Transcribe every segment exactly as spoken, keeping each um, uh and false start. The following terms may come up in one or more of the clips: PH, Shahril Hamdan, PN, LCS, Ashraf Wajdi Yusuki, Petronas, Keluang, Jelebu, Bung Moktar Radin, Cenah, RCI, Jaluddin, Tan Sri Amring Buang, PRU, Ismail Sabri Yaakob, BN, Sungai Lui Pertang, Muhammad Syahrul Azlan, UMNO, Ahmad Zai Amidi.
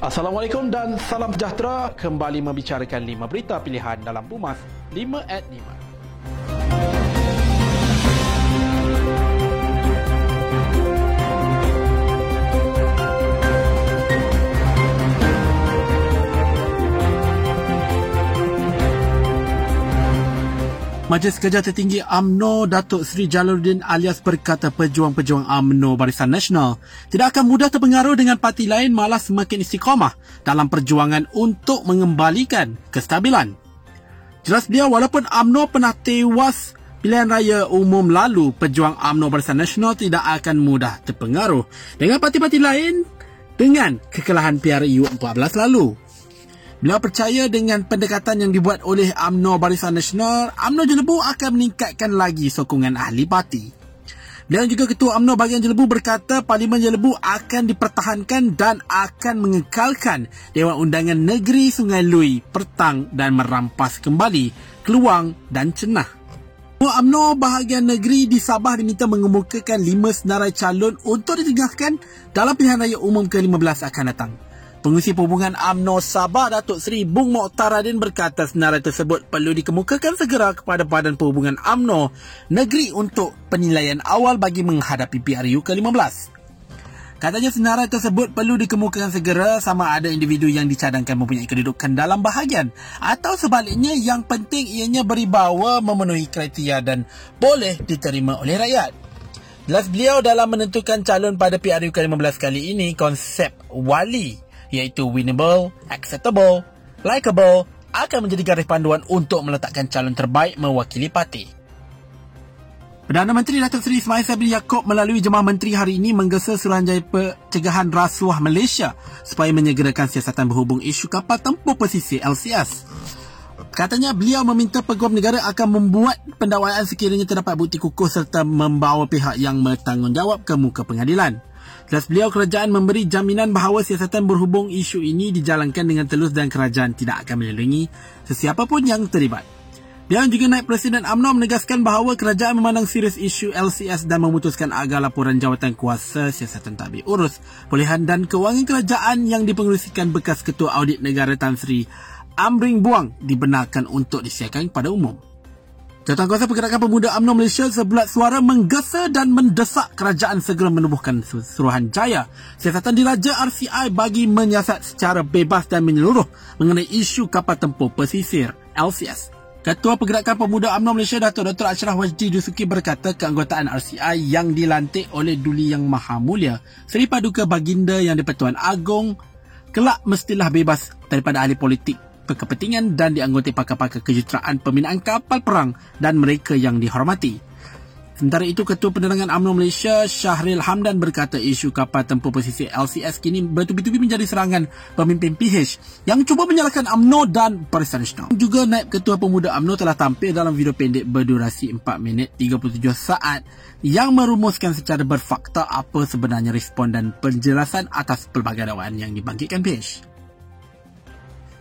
Assalamualaikum dan salam sejahtera. Kembali membicarakan lima berita pilihan dalam Pumas lima at lima. Majlis Kerja Tertinggi UMNO, Datuk Seri Jaluddin alias Perkata Pejuang-Pejuang UMNO Barisan Nasional tidak akan mudah terpengaruh dengan parti lain, malah semakin istiqamah dalam perjuangan untuk mengembalikan kestabilan. Jelas beliau, walaupun UMNO pernah tewas pilihan raya umum lalu, pejuang UMNO Barisan Nasional tidak akan mudah terpengaruh dengan parti-parti lain dengan kekalahan P R U empat belas lalu. Beliau percaya dengan pendekatan yang dibuat oleh UMNO Barisan Nasional, UMNO Jelebu akan meningkatkan lagi sokongan ahli parti. Beliau juga Ketua UMNO bahagian Jelebu berkata Parlimen Jelebu akan dipertahankan dan akan mengekalkan Dewan Undangan Negeri Sungai Lui Pertang dan merampas kembali Keluang dan Cenah. UMNO bahagian negeri di Sabah diminta mengemukakan lima senarai calon untuk ditengahkan dalam pilihan raya umum ke lima belas akan datang. Pengerusi Perhubungan UMNO Sabah Datuk Seri Bung Moktar Radin berkata senarai tersebut perlu dikemukakan segera kepada Badan Perhubungan UMNO Negeri untuk penilaian awal bagi menghadapi P R U ke lima belas. Katanya senarai tersebut perlu dikemukakan segera sama ada individu yang dicadangkan mempunyai kedudukan dalam bahagian atau sebaliknya, yang penting ianya beribawa, memenuhi kriteria dan boleh diterima oleh rakyat. Jelas beliau dalam menentukan calon pada P R U ke lima belas kali ini konsep wali, iaitu winnable, acceptable, likeable akan menjadi garis panduan untuk meletakkan calon terbaik mewakili parti. Perdana Menteri Datuk Seri Ismail Sabri Yaakob melalui Jemaah Menteri hari ini menggesa Suruhanjaya Pencegahan Rasuah Malaysia supaya menyegerakan siasatan berhubung isu kapal tempur pesisir L C S. Katanya beliau meminta Peguam Negara akan membuat pendakwaan sekiranya terdapat bukti kukuh serta membawa pihak yang bertanggungjawab ke muka pengadilan. Jelas beliau, kerajaan memberi jaminan bahawa siasatan berhubung isu ini dijalankan dengan telus dan kerajaan tidak akan melindungi sesiapa pun yang terlibat. Beliau juga naib Presiden UMNO menegaskan bahawa kerajaan memandang serius isu L C S dan memutuskan agar laporan jawatan kuasa siasatan tadbir urus pemulihan dan kewangan kerajaan yang dipengerusikan bekas Ketua Audit Negara Tan Sri Amring Buang dibenarkan untuk disiarkan kepada umum. Jawatankuasa Pergerakan Pemuda UMNO Malaysia Sebulat Suara menggesa dan mendesak kerajaan segera menubuhkan Suruhanjaya Siasatan Diraja R C I bagi menyiasat secara bebas dan menyeluruh mengenai isu kapal tempur pesisir L C S. Ketua Pergerakan Pemuda UMNO Malaysia Datuk Doktor Ashraf Wajdi Yusuki berkata keanggotaan R C I yang dilantik oleh Duli Yang Maha Mulia Seri Paduka Baginda Yang di-Pertuan Agong kelak mestilah bebas daripada ahli politik kepentingan dan dianggoti pakar-pakar kejuruteraan pembinaan kapal perang dan mereka yang dihormati. Sementara itu, Ketua Penerangan UMNO Malaysia Shahril Hamdan berkata isu kapal tempur pesisir L C S kini bertubi-tubi menjadi serangan pemimpin P H yang cuba menyalahkan UMNO dan Barisan Nasional. Juga Naib Ketua Pemuda UMNO telah tampil dalam video pendek berdurasi empat minit tiga puluh tujuh saat yang merumuskan secara berfakta apa sebenarnya respon dan penjelasan atas pelbagai dakwaan yang dibangkitkan P H.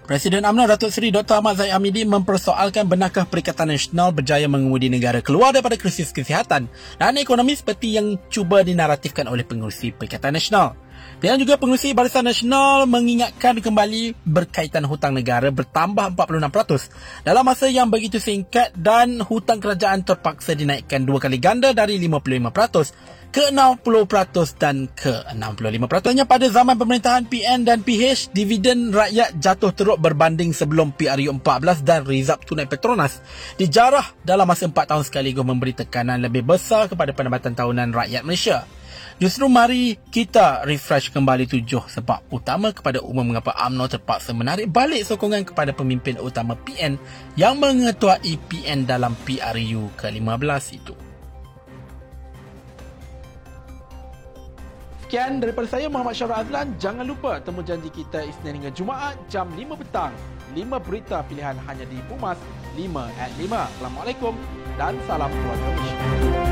Presiden UMNO Datuk Seri Doktor Ahmad Zai Amidi mempersoalkan benarkah Perikatan Nasional berjaya mengemudi negara keluar daripada krisis kesihatan dan ekonomi seperti yang cuba dinaratifkan oleh pengerusi Perikatan Nasional. Dan juga pengerusi Barisan Nasional mengingatkan kembali berkaitan hutang negara bertambah empat puluh enam peratus dalam masa yang begitu singkat dan hutang kerajaan terpaksa dinaikkan dua kali ganda dari lima puluh lima peratus ke enam puluh peratus dan ke enam puluh lima peratus. Pada zaman pemerintahan P N dan P H, dividen rakyat jatuh teruk berbanding sebelum P R U empat belas dan rizab tunai Petronas dijarah dalam masa empat tahun sekaligus memberi tekanan lebih besar kepada pendapatan tahunan rakyat Malaysia. Justru mari kita refresh kembali tujuh sebab utama kepada umum mengapa UMNO terpaksa menarik balik sokongan kepada pemimpin utama P N yang mengetuai P N dalam P R U ke lima belas itu. Sekian daripada saya, Muhammad Syahrul Azlan. Jangan lupa temu janji kita Isnin hingga Jumaat jam lima petang. lima berita pilihan hanya di Pumas lima at lima. Assalamualaikum dan salam keluarga Malaysia.